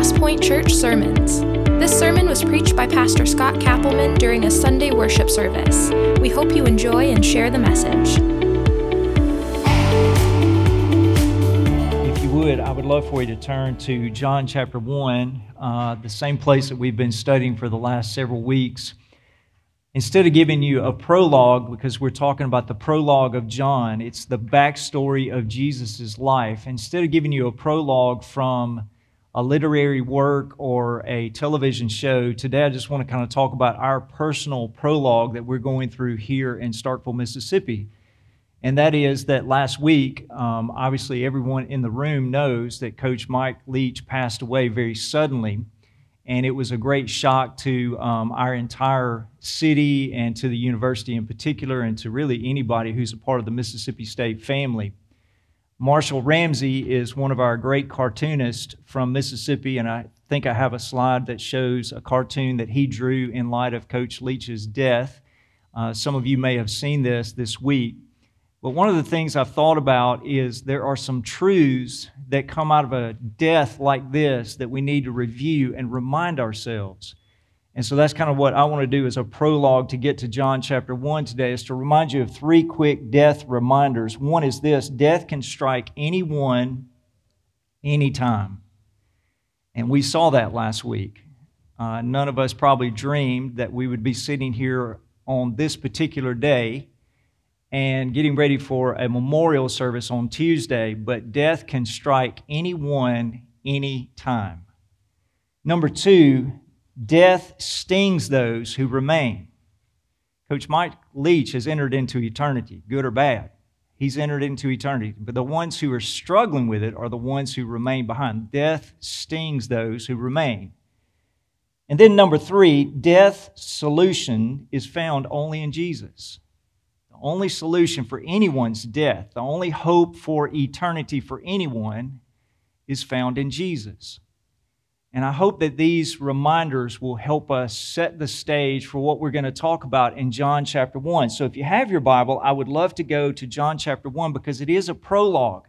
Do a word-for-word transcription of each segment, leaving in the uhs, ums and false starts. Cross Point Church Sermons. This sermon was preached by Pastor Scott Kappelman during a Sunday worship service. We hope you enjoy and share the message. If you would, I would love for you to turn to John chapter one, uh, the same place that we've been studying for the last several weeks. Instead of giving you a prologue, because we're talking about the prologue of John, it's the backstory of Jesus' life. Instead of giving you a prologue from a literary work or a television show, today I just want to kind of talk about our personal prologue that we're going through here in Starkville, Mississippi. And that is that last week, um, obviously everyone in the room knows that Coach Mike Leach passed away very suddenly. And it was a great shock to um, our entire city and to the university in particular, and to really anybody who's a part of the Mississippi State family. Marshall Ramsey is one of our great cartoonists from Mississippi, and I think I have a slide that shows a cartoon that he drew in light of Coach Leach's death. Uh, some of you may have seen this this week. But one of the things I've thought about is there are some truths that come out of a death like this that we need to review and remind ourselves. And so that's kind of what I want to do as a prologue to get to John chapter one today, is to remind you of three quick death reminders. One is this: death can strike anyone, anytime. And we saw that last week. Uh, none of us probably dreamed that we would be sitting here on this particular day and getting ready for a memorial service on Tuesday, but death can strike anyone, anytime. Number two, death stings those who remain. Coach Mike Leach has entered into eternity, good or bad. He's entered into eternity, but the ones who are struggling with it are the ones who remain behind. Death stings those who remain. And then number three, death's solution is found only in Jesus. Only solution for anyone's death, the only hope for eternity for anyone, is found in Jesus. And I hope that these reminders will help us set the stage for what we're going to talk about in John chapter one. So if you have your Bible, I would love to go to John chapter one, because it is a prologue.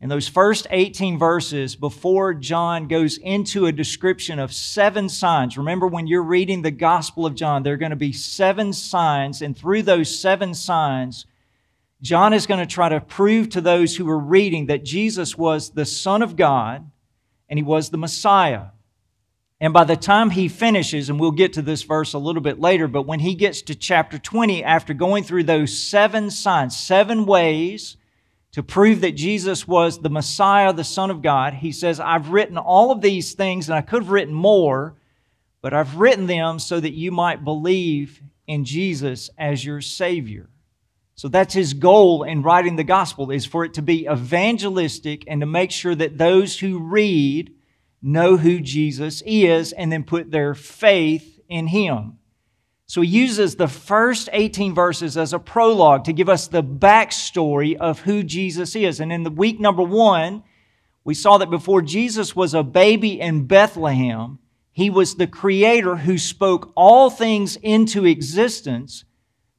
In those first eighteen verses, before John goes into a description of seven signs. Remember, when you're reading the Gospel of John, there are going to be seven signs, and through those seven signs, John is going to try to prove to those who are reading that Jesus was the Son of God and He was the Messiah. And by the time he finishes, and we'll get to this verse a little bit later, but when he gets to chapter twenty, after going through those seven signs, seven ways to prove that Jesus was the Messiah, the Son of God, he says, I've written all of these things, and I could have written more, but I've written them so that you might believe in Jesus as your Savior. So that's his goal in writing the gospel, is for it to be evangelistic and to make sure that those who read know who Jesus is and then put their faith in him. So he uses the first eighteen verses as a prologue to give us the backstory of who Jesus is. And in the week number one, we saw that before Jesus was a baby in Bethlehem, he was the Creator who spoke all things into existence,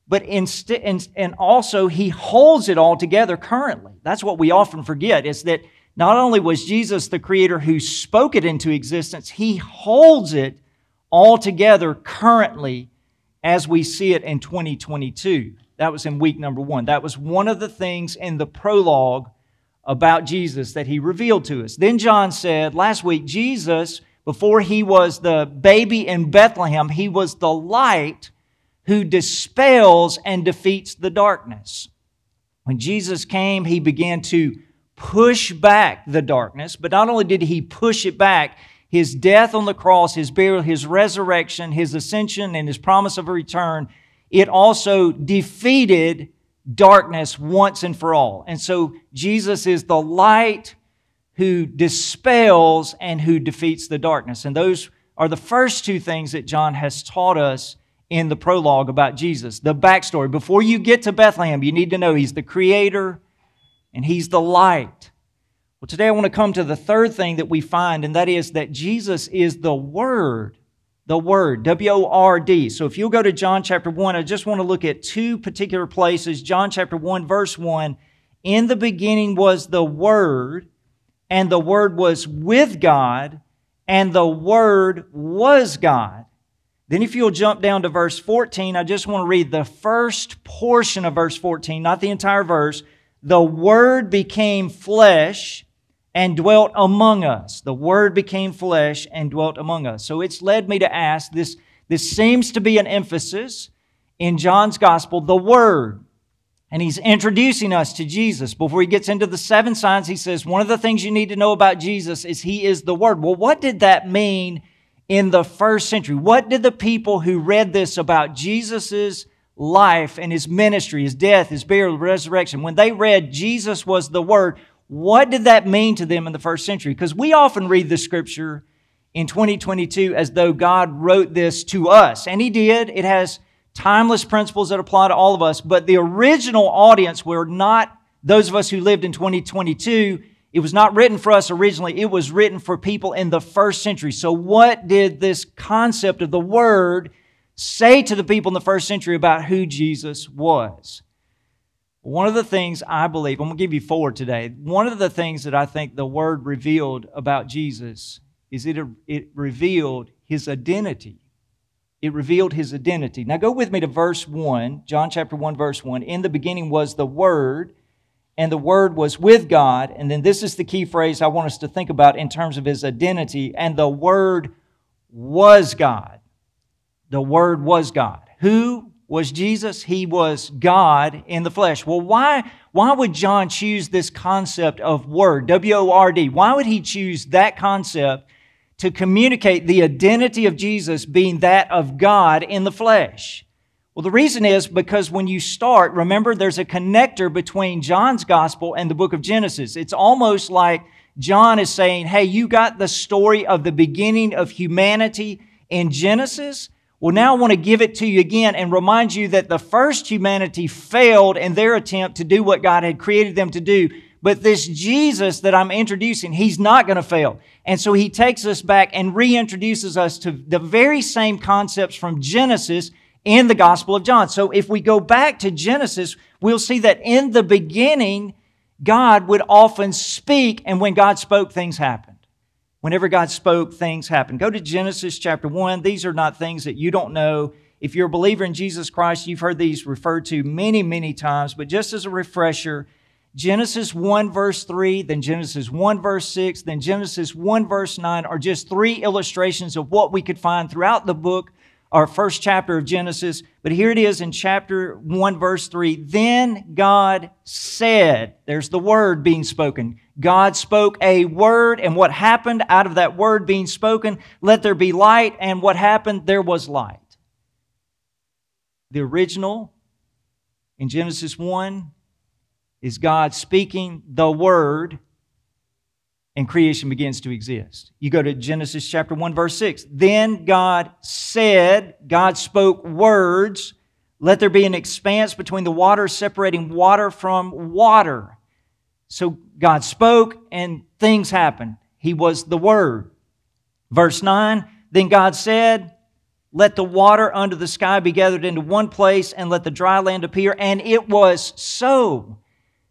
but inst- and, and also he holds it all together currently. That's what we often forget, is that not only was Jesus the Creator who spoke it into existence, he holds it all together currently, as we see it in twenty twenty-two. That was in week number one. That was one of the things in the prologue about Jesus that he revealed to us. Then John said last week, Jesus, before he was the baby in Bethlehem, he was the light who dispels and defeats the darkness. When Jesus came, he began to push back the darkness, but not only did he push it back, his death on the cross, his burial, his resurrection, his ascension, and his promise of a return, it also defeated darkness once and for all. And so Jesus is the light who dispels and who defeats the darkness. And those are the first two things that John has taught us in the prologue about Jesus, the backstory. Before you get to Bethlehem, you need to know he's the Creator and he's the light. Well, today I want to come to the third thing that we find, and that is that Jesus is the Word, the Word, W O R D. So if you'll go to John chapter one, I just want to look at two particular places. John chapter one, verse one, in the beginning was the Word, and the Word was with God, and the Word was God. Then if you'll jump down to verse fourteen, I just want to read the first portion of verse fourteen, not the entire verse. The Word became flesh and dwelt among us. The Word became flesh and dwelt among us. So it's led me to ask, this, this seems to be an emphasis in John's Gospel, the Word. And he's introducing us to Jesus. Before he gets into the seven signs, he says, one of the things you need to know about Jesus is he is the Word. Well, what did that mean in the first century? What did the people who read this about Jesus' life and his ministry, his death, his burial, resurrection, when they read Jesus was the Word, what did that mean to them in the first century? Because we often read the Scripture in twenty twenty-two as though God wrote this to us. And he did. It has timeless principles that apply to all of us, but the original audience were not those of us who lived in twenty twenty-two. It was not written for us originally. It was written for people in the first century. So what did this concept of the Word say to the people in the first century about who Jesus was? One of the things I believe, I'm going to give you four today, one of the things that I think the Word revealed about Jesus is it, it revealed his identity. It revealed his identity. Now go with me to verse one, John chapter one, verse one. In the beginning was the Word, and the Word was with God. And then this is the key phrase I want us to think about in terms of his identity. And the Word was God. The Word was God. Who was Jesus? He was God in the flesh. Well, why, why would John choose this concept of Word, W O R D? Why would he choose that concept to communicate the identity of Jesus being that of God in the flesh? Well, the reason is because when you start, remember there's a connector between John's Gospel and the book of Genesis. It's almost like John is saying, hey, you got the story of the beginning of humanity in Genesis. Well, now I want to give it to you again and remind you that the first humanity failed in their attempt to do what God had created them to do. But this Jesus that I'm introducing, he's not going to fail. And so he takes us back and reintroduces us to the very same concepts from Genesis in the Gospel of John. So if we go back to Genesis, we'll see that in the beginning, God would often speak, and when God spoke, things happened. Whenever God spoke, things happened. Go to Genesis chapter one. These are not things that you don't know. If you're a believer in Jesus Christ, you've heard these referred to many, many times, but just as a refresher, Genesis one verse three, then Genesis one verse six, then Genesis one verse nine are just three illustrations of what we could find throughout the book, our first chapter of Genesis. But here it is in chapter one verse three. Then God said, there's the word being spoken. God spoke a word, and what happened out of that word being spoken? Let there be light, and what happened? There was light. The original in Genesis one is God speaking the Word, and creation begins to exist. You go to Genesis chapter one, verse six. Then God said, God spoke words, let there be an expanse between the waters, separating water from water. So God spoke, and things happened. He was the Word. Verse nine, then God said, let the water under the sky be gathered into one place, and let the dry land appear. And it was so.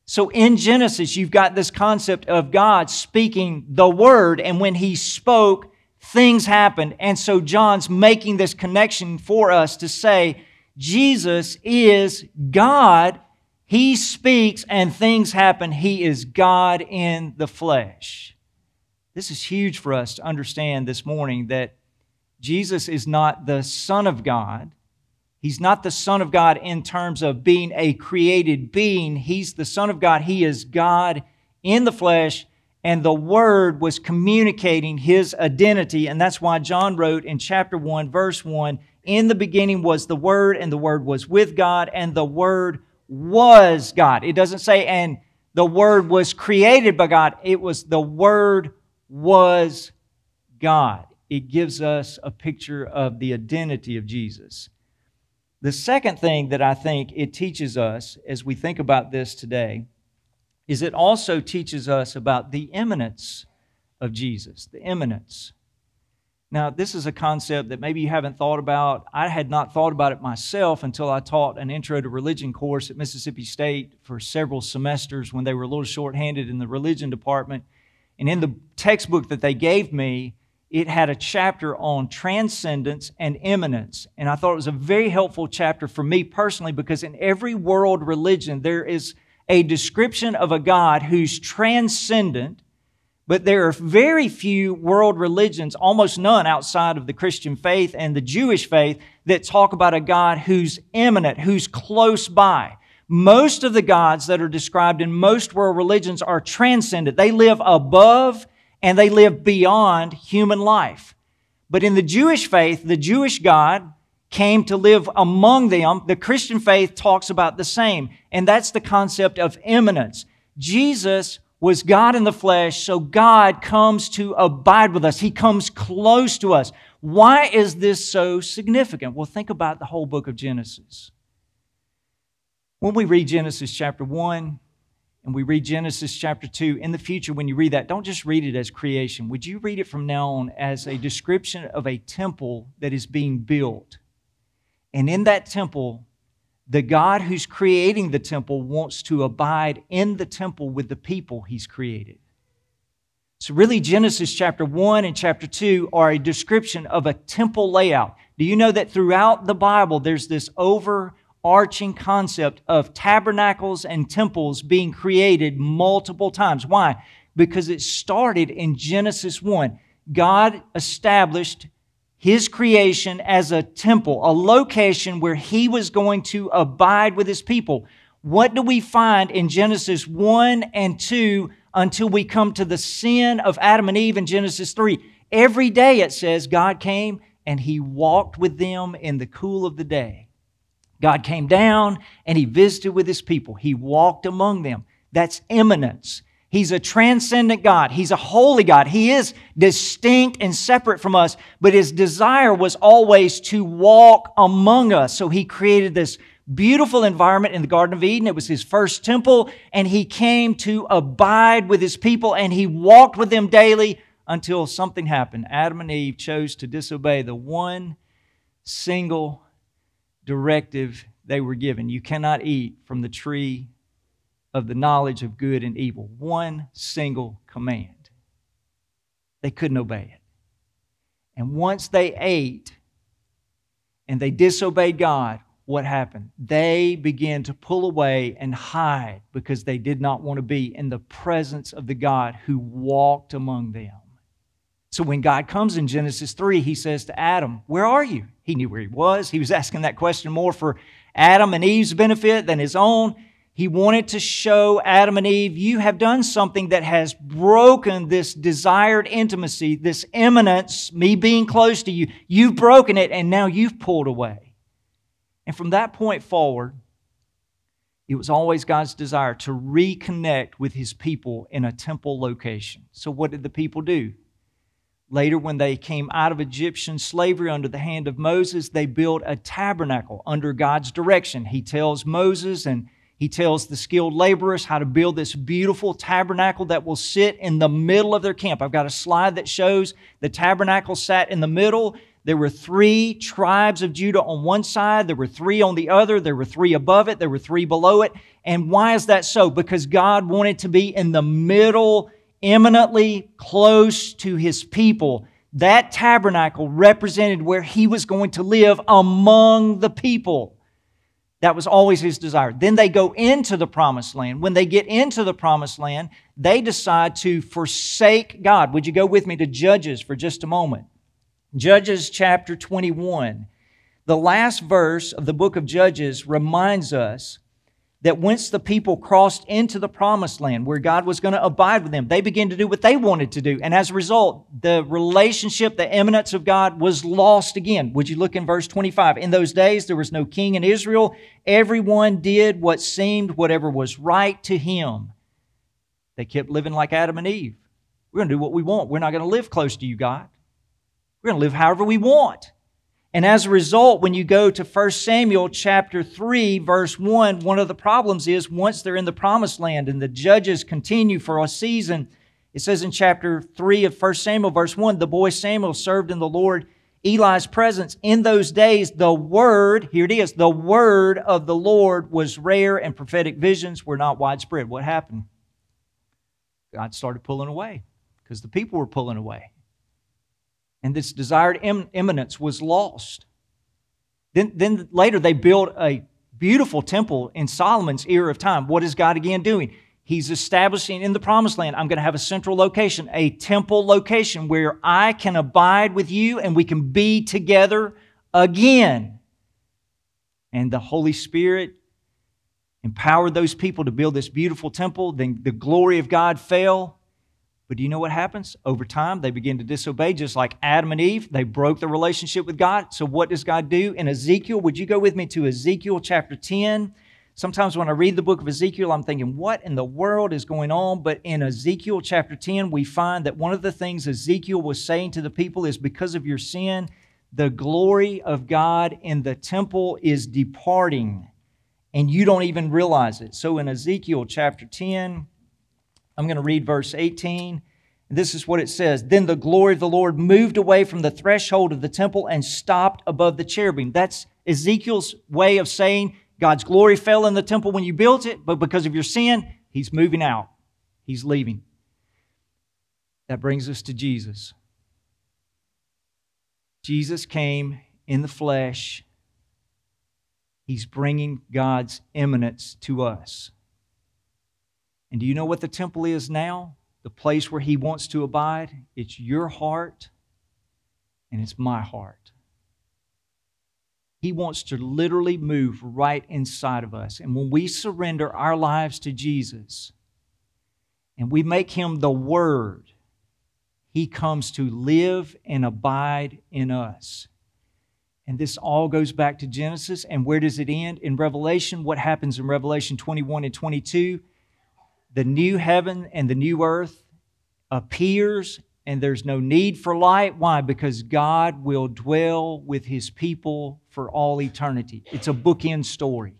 So in Genesis, you've got this concept of God speaking the Word, and when he spoke, things happened. And so John's making this connection for us to say, Jesus is God. He speaks and things happen. He is God in the flesh. This is huge for us to understand this morning, that Jesus is not the Son of God. He's not the Son of God in terms of being a created being. He's the Son of God. He is God in the flesh, and the Word was communicating his identity. And that's why John wrote in chapter one, verse one, in the beginning was the Word, and the Word was with God, and the Word was God. It doesn't say, and the Word was created by God. It was the Word was God. It gives us a picture of the identity of Jesus. The second thing that I think it teaches us as we think about this today is it also teaches us about the immanence of Jesus, the immanence. Now, this is a concept that maybe you haven't thought about. I had not thought about it myself until I taught an Intro to Religion course at Mississippi State for several semesters when they were a little shorthanded in the religion department. And in the textbook that they gave me, it had a chapter on transcendence and immanence. And I thought it was a very helpful chapter for me personally, because in every world religion, there is a description of a God who's transcendent, but there are very few world religions, almost none outside of the Christian faith and the Jewish faith, that talk about a God who's immanent, who's close by. Most of the gods that are described in most world religions are transcendent. They live above and they live beyond human life. But in the Jewish faith, the Jewish God came to live among them. The Christian faith talks about the same, and that's the concept of immanence. Jesus was God in the flesh, so God comes to abide with us. He comes close to us. Why is this so significant? Well, think about the whole book of Genesis. When we read Genesis chapter one, and we read Genesis chapter two, in the future when you read that, don't just read it as creation. Would you read it from now on as a description of a temple that is being built? And in that temple, the God who's creating the temple wants to abide in the temple with the people He's created. So really, Genesis chapter one and chapter two are a description of a temple layout. Do you know that throughout the Bible, there's this overarching concept of tabernacles and temples being created multiple times? Why? Because it started in Genesis one. God established His creation as a temple, a location where He was going to abide with His people. What do we find in Genesis one and two until we come to the sin of Adam and Eve in Genesis three? Every day it says God came and He walked with them in the cool of the day. God came down and He visited with His people. He walked among them. That's immanence. He's a transcendent God. He's a holy God. He is distinct and separate from us, but His desire was always to walk among us. So He created this beautiful environment in the Garden of Eden. It was His first temple, and He came to abide with His people, and He walked with them daily until something happened. Adam and Eve chose to disobey the one single directive they were given. You cannot eat from the tree of the knowledge of good and evil. One single command. They couldn't obey it. And once they ate and they disobeyed God, what happened? They began to pull away and hide because they did not want to be in the presence of the God who walked among them. So when God comes in Genesis three, He says to Adam, "Where are you?" He knew where he was. He was asking that question more for Adam and Eve's benefit than his own. He wanted to show Adam and Eve, you have done something that has broken this desired intimacy, this immanence, me being close to you. You've broken it, and now you've pulled away. And from that point forward, it was always God's desire to reconnect with His people in a temple location. So what did the people do? Later, when they came out of Egyptian slavery under the hand of Moses, they built a tabernacle under God's direction. He tells Moses and He tells the skilled laborers how to build this beautiful tabernacle that will sit in the middle of their camp. I've got a slide that shows the tabernacle sat in the middle. There were three tribes of Judah on one side. There were three on the other. There were three above it. There were three below it. And why is that so? Because God wanted to be in the middle, eminently close to His people. That tabernacle represented where He was going to live among the people. That was always His desire. Then they go into the promised land. When they get into the promised land, they decide to forsake God. Would you go with me to Judges for just a moment? Judges chapter twenty-one. The last verse of the book of Judges reminds us that once the people crossed into the promised land where God was going to abide with them, they began to do what they wanted to do. And as a result, the relationship, the immanence of God was lost again. Would you look in verse twenty-five? In those days, there was no king in Israel. Everyone did what seemed whatever was right to him. They kept living like Adam and Eve. We're going to do what we want. We're not going to live close to you, God. We're going to live however we want. And as a result, when you go to First Samuel chapter three, verse one, one of the problems is once they're in the promised land and the judges continue for a season, it says in chapter three of First Samuel, verse one, the boy Samuel served in the Lord Eli's presence. In those days, the word, here it is, the word of the Lord was rare and prophetic visions were not widespread. What happened? God started pulling away because the people were pulling away. and this desired em- eminence was lost. Then, then later they built a beautiful temple in Solomon's era of time. What is God again doing? He's establishing in the promised land, I'm going to have a central location, a temple location where I can abide with you and we can be together again. And the Holy Spirit empowered those people to build this beautiful temple. Then the glory of God fell. But do you know what happens? Over time, they begin to disobey, just like Adam and Eve. They broke the relationship with God. So what does God do? In Ezekiel, would you go with me to Ezekiel chapter ten? Sometimes when I read the book of Ezekiel, I'm thinking, what in the world is going on? But in Ezekiel chapter ten, we find that one of the things Ezekiel was saying to the people is, because of your sin, the glory of God in the temple is departing, and you don't even realize it. So in Ezekiel chapter ten, I'm going to read verse eighteen. This is what it says. Then the glory of the Lord moved away from the threshold of the temple and stopped above the cherubim. That's Ezekiel's way of saying God's glory fell in the temple when you built it, but because of your sin, He's moving out. He's leaving. That brings us to Jesus. Jesus came in the flesh. He's bringing God's eminence to us. And do you know what the temple is now? The place where He wants to abide? It's your heart and it's my heart. He wants to literally move right inside of us. And when we surrender our lives to Jesus and we make Him the Word, He comes to live and abide in us. And this all goes back to Genesis. And where does it end? In Revelation. What happens in Revelation twenty-one and twenty-two? The new heaven and the new earth appears, and there's no need for light. Why? Because God will dwell with His people for all eternity. It's a bookend story.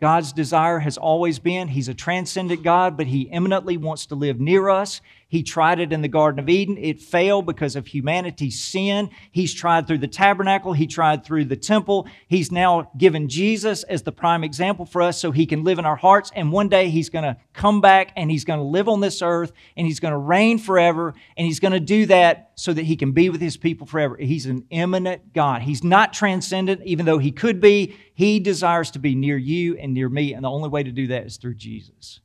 God's desire has always been, He's a transcendent God, but He eminently wants to live near us. He tried it in the Garden of Eden. It failed because of humanity's sin. He's tried through the tabernacle. He tried through the temple. He's now given Jesus as the prime example for us so He can live in our hearts. And one day He's going to come back and He's going to live on this earth and He's going to reign forever. And He's going to do that so that He can be with His people forever. He's an eminent God. He's not transcendent, even though He could be. He desires to be near you and near me. And the only way to do that is through Jesus.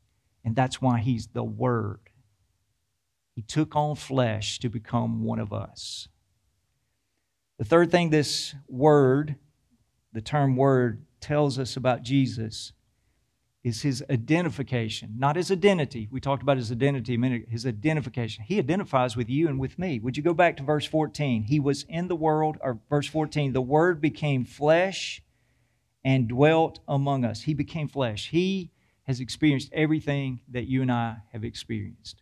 And that's why He's the Word. He took on flesh to become one of us. The third thing this word, the term word, tells us about Jesus is His identification, not His identity. We talked about His identity a minute ago. His identification. He identifies with you and with me. Would you go back to verse fourteen? He was in the world, or verse fourteen, the Word became flesh and dwelt among us. He became flesh. He has experienced everything that you and I have experienced.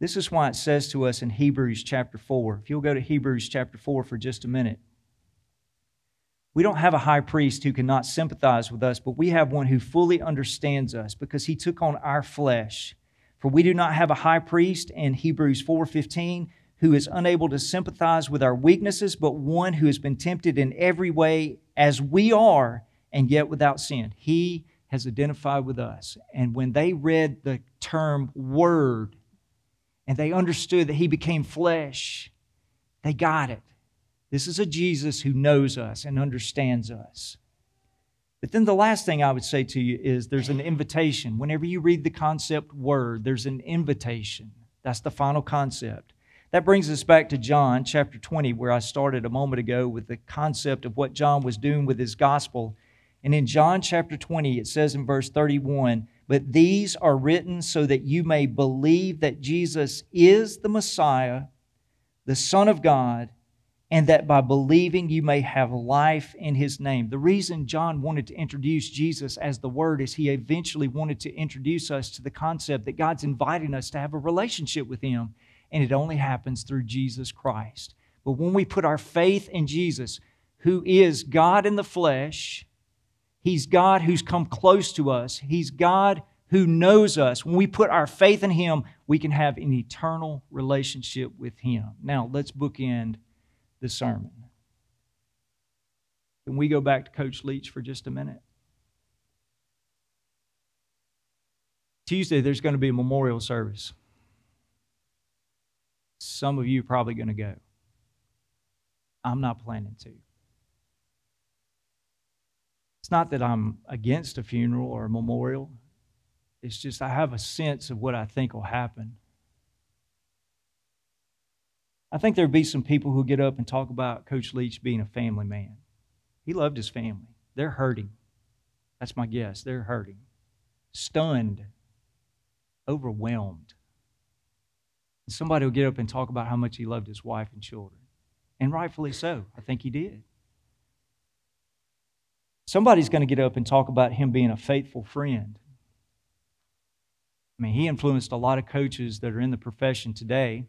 This is why it says to us in Hebrews chapter four. If you'll go to Hebrews chapter four for just a minute. We don't have a high priest who cannot sympathize with us, but we have one who fully understands us because He took on our flesh. For we do not have a high priest in Hebrews four fifteen who is unable to sympathize with our weaknesses, but one who has been tempted in every way as we are, and yet without sin. He has identified with us. And when they read the term Word and they understood that He became flesh, they got it. This is a Jesus who knows us and understands us. But then the last thing I would say to you is there's an invitation. Whenever you read the concept Word, there's an invitation. That's the final concept. That brings us back to John chapter twenty, where I started a moment ago with the concept of what John was doing with his gospel. And in John chapter twenty, it says in verse thirty-one, but these are written so that you may believe that Jesus is the Messiah, the Son of God, and that by believing you may have life in His name. The reason John wanted to introduce Jesus as the Word is he eventually wanted to introduce us to the concept that God's inviting us to have a relationship with Him, and it only happens through Jesus Christ. But when we put our faith in Jesus, who is God in the flesh, He's God who's come close to us. He's God who knows us. When we put our faith in Him, we can have an eternal relationship with Him. Now, let's bookend the sermon. Can we go back to Coach Leach for just a minute? Tuesday, there's going to be a memorial service. Some of you are probably going to go. I'm not planning to. It's not that I'm against a funeral or a memorial. It's just I have a sense of what I think will happen. I think there'd be some people who get up and talk about Coach Leach being a family man. He loved his family. They're hurting. That's my guess. They're hurting. Stunned. Overwhelmed. And somebody will get up and talk about how much he loved his wife and children. And rightfully so. I think he did. Somebody's going to get up and talk about him being a faithful friend. I mean, he influenced a lot of coaches that are in the profession today.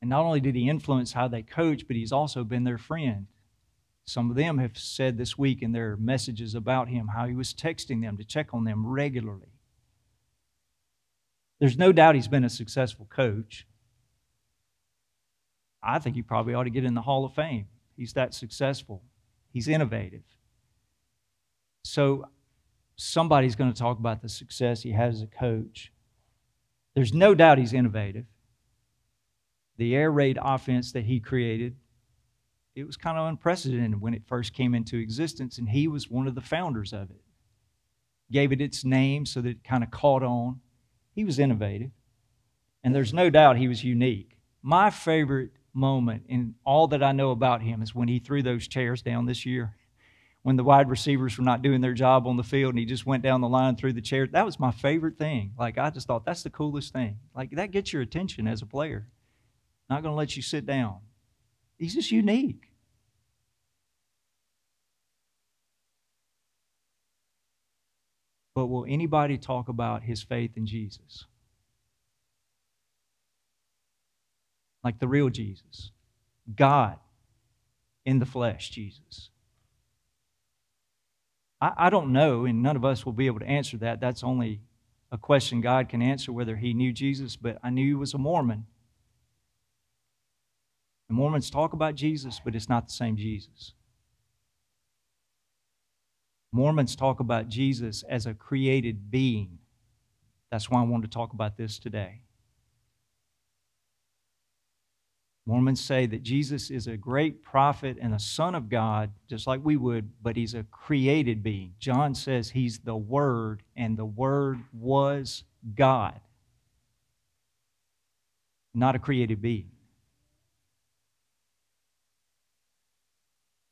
And not only did he influence how they coach, but he's also been their friend. Some of them have said this week in their messages about him how he was texting them to check on them regularly. There's no doubt he's been a successful coach. I think he probably ought to get in the Hall of Fame. He's that successful. He's innovative. So somebody's going to talk about the success he has as a coach. There's no doubt he's innovative. The air raid offense that he created, it was kind of unprecedented when it first came into existence, and he was one of the founders of it. Gave it its name so that it kind of caught on. He was innovative, and there's no doubt he was unique. My favorite moment in all that I know about him is when he threw those chairs down this year, when the wide receivers were not doing their job on the field, and he just went down the line through the chair. That was my favorite thing. Like, I just thought that's the coolest thing. Like, that gets your attention as a player. Not going to let you sit down. He's just unique. But will anybody talk about his faith in Jesus? Like the real Jesus. God in the flesh, Jesus. I, I don't know, and none of us will be able to answer that. That's only a question God can answer, whether he knew Jesus, but I knew he was a Mormon. And Mormons talk about Jesus, but it's not the same Jesus. Mormons talk about Jesus as a created being. That's why I wanted to talk about this today. Mormons say that Jesus is a great prophet and a son of God, just like we would, but he's a created being. John says he's the Word, and the Word was God, not a created being.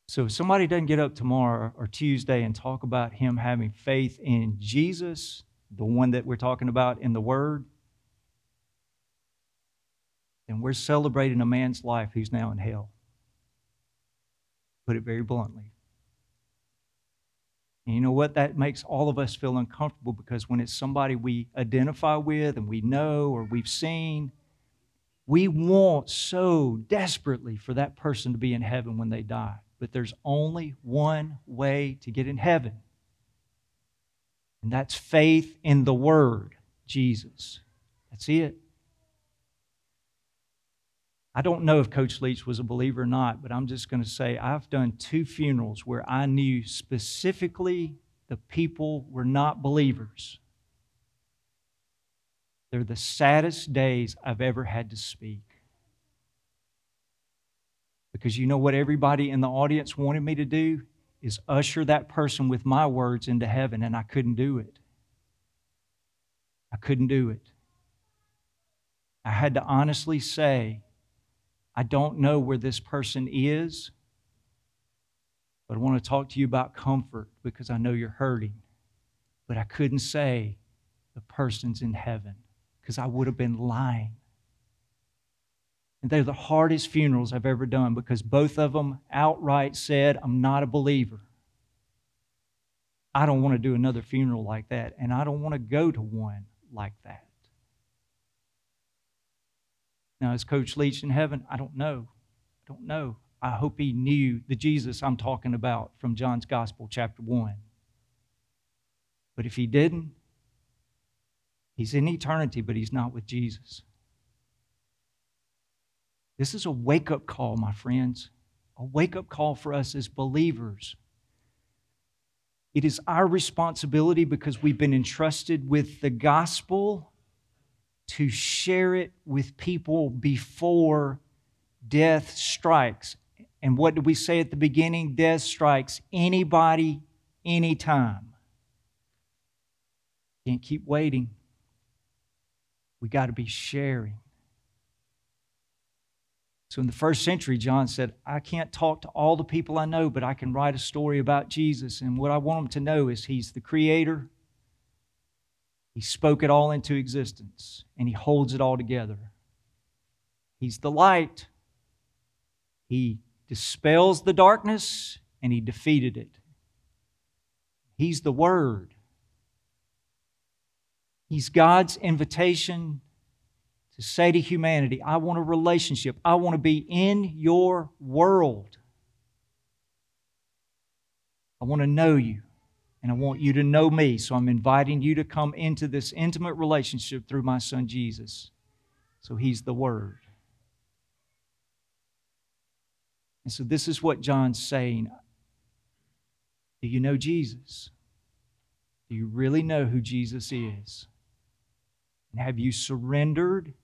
So if somebody doesn't get up tomorrow or Tuesday and talk about him having faith in Jesus, the one that we're talking about in the Word, and we're celebrating a man's life who's now in hell. Put it very bluntly. And you know what? That makes all of us feel uncomfortable, because when it's somebody we identify with and we know or we've seen, we want so desperately for that person to be in heaven when they die. But there's only one way to get in heaven, and that's faith in the Word, Jesus. That's it. I don't know if Coach Leach was a believer or not, but I'm just going to say I've done two funerals where I knew specifically the people were not believers. They're the saddest days I've ever had to speak. Because you know what everybody in the audience wanted me to do? Is usher that person with my words into heaven, and I couldn't do it. I couldn't do it. I had to honestly say, I don't know where this person is, but I want to talk to you about comfort because I know you're hurting. But I couldn't say the person's in heaven because I would have been lying. And they're the hardest funerals I've ever done because both of them outright said, I'm not a believer. I don't want to do another funeral like that, and I don't want to go to one like that. Now, is Coach Leach in heaven? I don't know. I don't know. I hope he knew the Jesus I'm talking about from John's Gospel, chapter one. But if he didn't, he's in eternity, but he's not with Jesus. This is a wake-up call, my friends. A wake-up call for us as believers. It is our responsibility, because we've been entrusted with the gospel, to share it with people before death strikes. And what did we say at the beginning? Death strikes anybody, anytime. Can't keep waiting. We got to be sharing. So in the first century, John said, I can't talk to all the people I know, but I can write a story about Jesus. And what I want them to know is He's the Creator. He spoke it all into existence, and He holds it all together. He's the light. He dispels the darkness, and He defeated it. He's the Word. He's God's invitation to say to humanity, I want a relationship. I want to be in your world. I want to know you, and I want you to know me. So I'm inviting you to come into this intimate relationship through my Son Jesus. So He's the Word. And so this is what John's saying. Do you know Jesus? Do you really know who Jesus is? And have you surrendered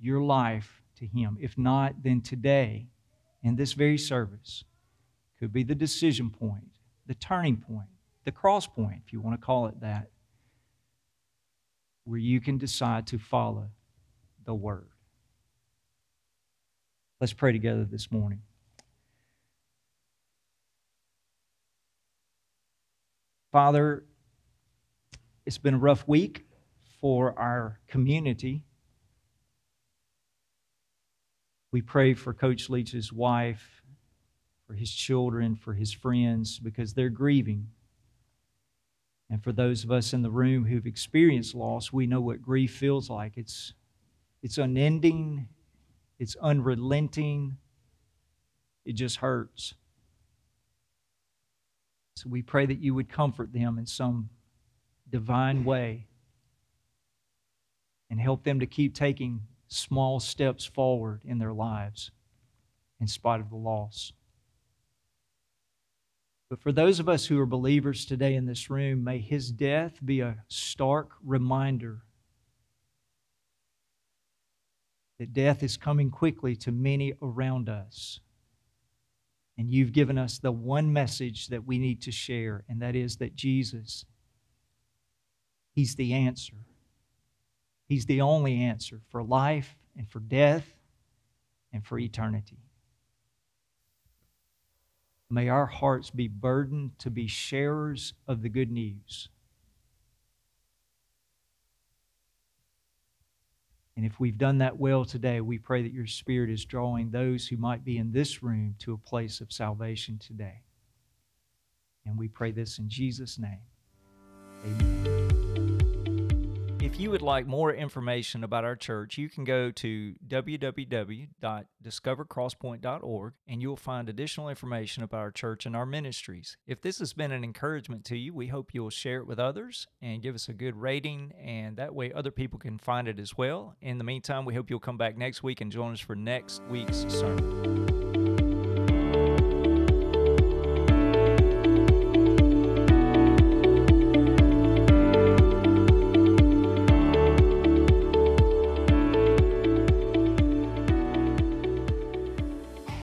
your life to Him? If not, then today, in this very service, could be the decision point, the turning point, the cross point, if you want to call it that, where you can decide to follow the Word. Let's pray together this morning. Father, it's been a rough week for our community. We pray for Coach Leach's wife, for his children, for his friends, because they're grieving. And for those of us in the room who've experienced loss, we know what grief feels like. It's, it's unending. It's unrelenting. It just hurts. So we pray that you would comfort them in some divine way and help them to keep taking small steps forward in their lives in spite of the loss. But for those of us who are believers today in this room, may his death be a stark reminder that death is coming quickly to many around us. And you've given us the one message that we need to share, and that is that Jesus, He's the answer. He's the only answer for life and for death and for eternity. May our hearts be burdened to be sharers of the good news. And if we've done that well today, we pray that your Spirit is drawing those who might be in this room to a place of salvation today. And we pray this in Jesus' name. Amen. If you would like more information about our church, you can go to w w w dot discover cross point dot org and you'll find additional information about our church and our ministries. If this has been an encouragement to you, we hope you'll share it with others and give us a good rating, and that way other people can find it as well. In the meantime, we hope you'll come back next week and join us for next week's sermon.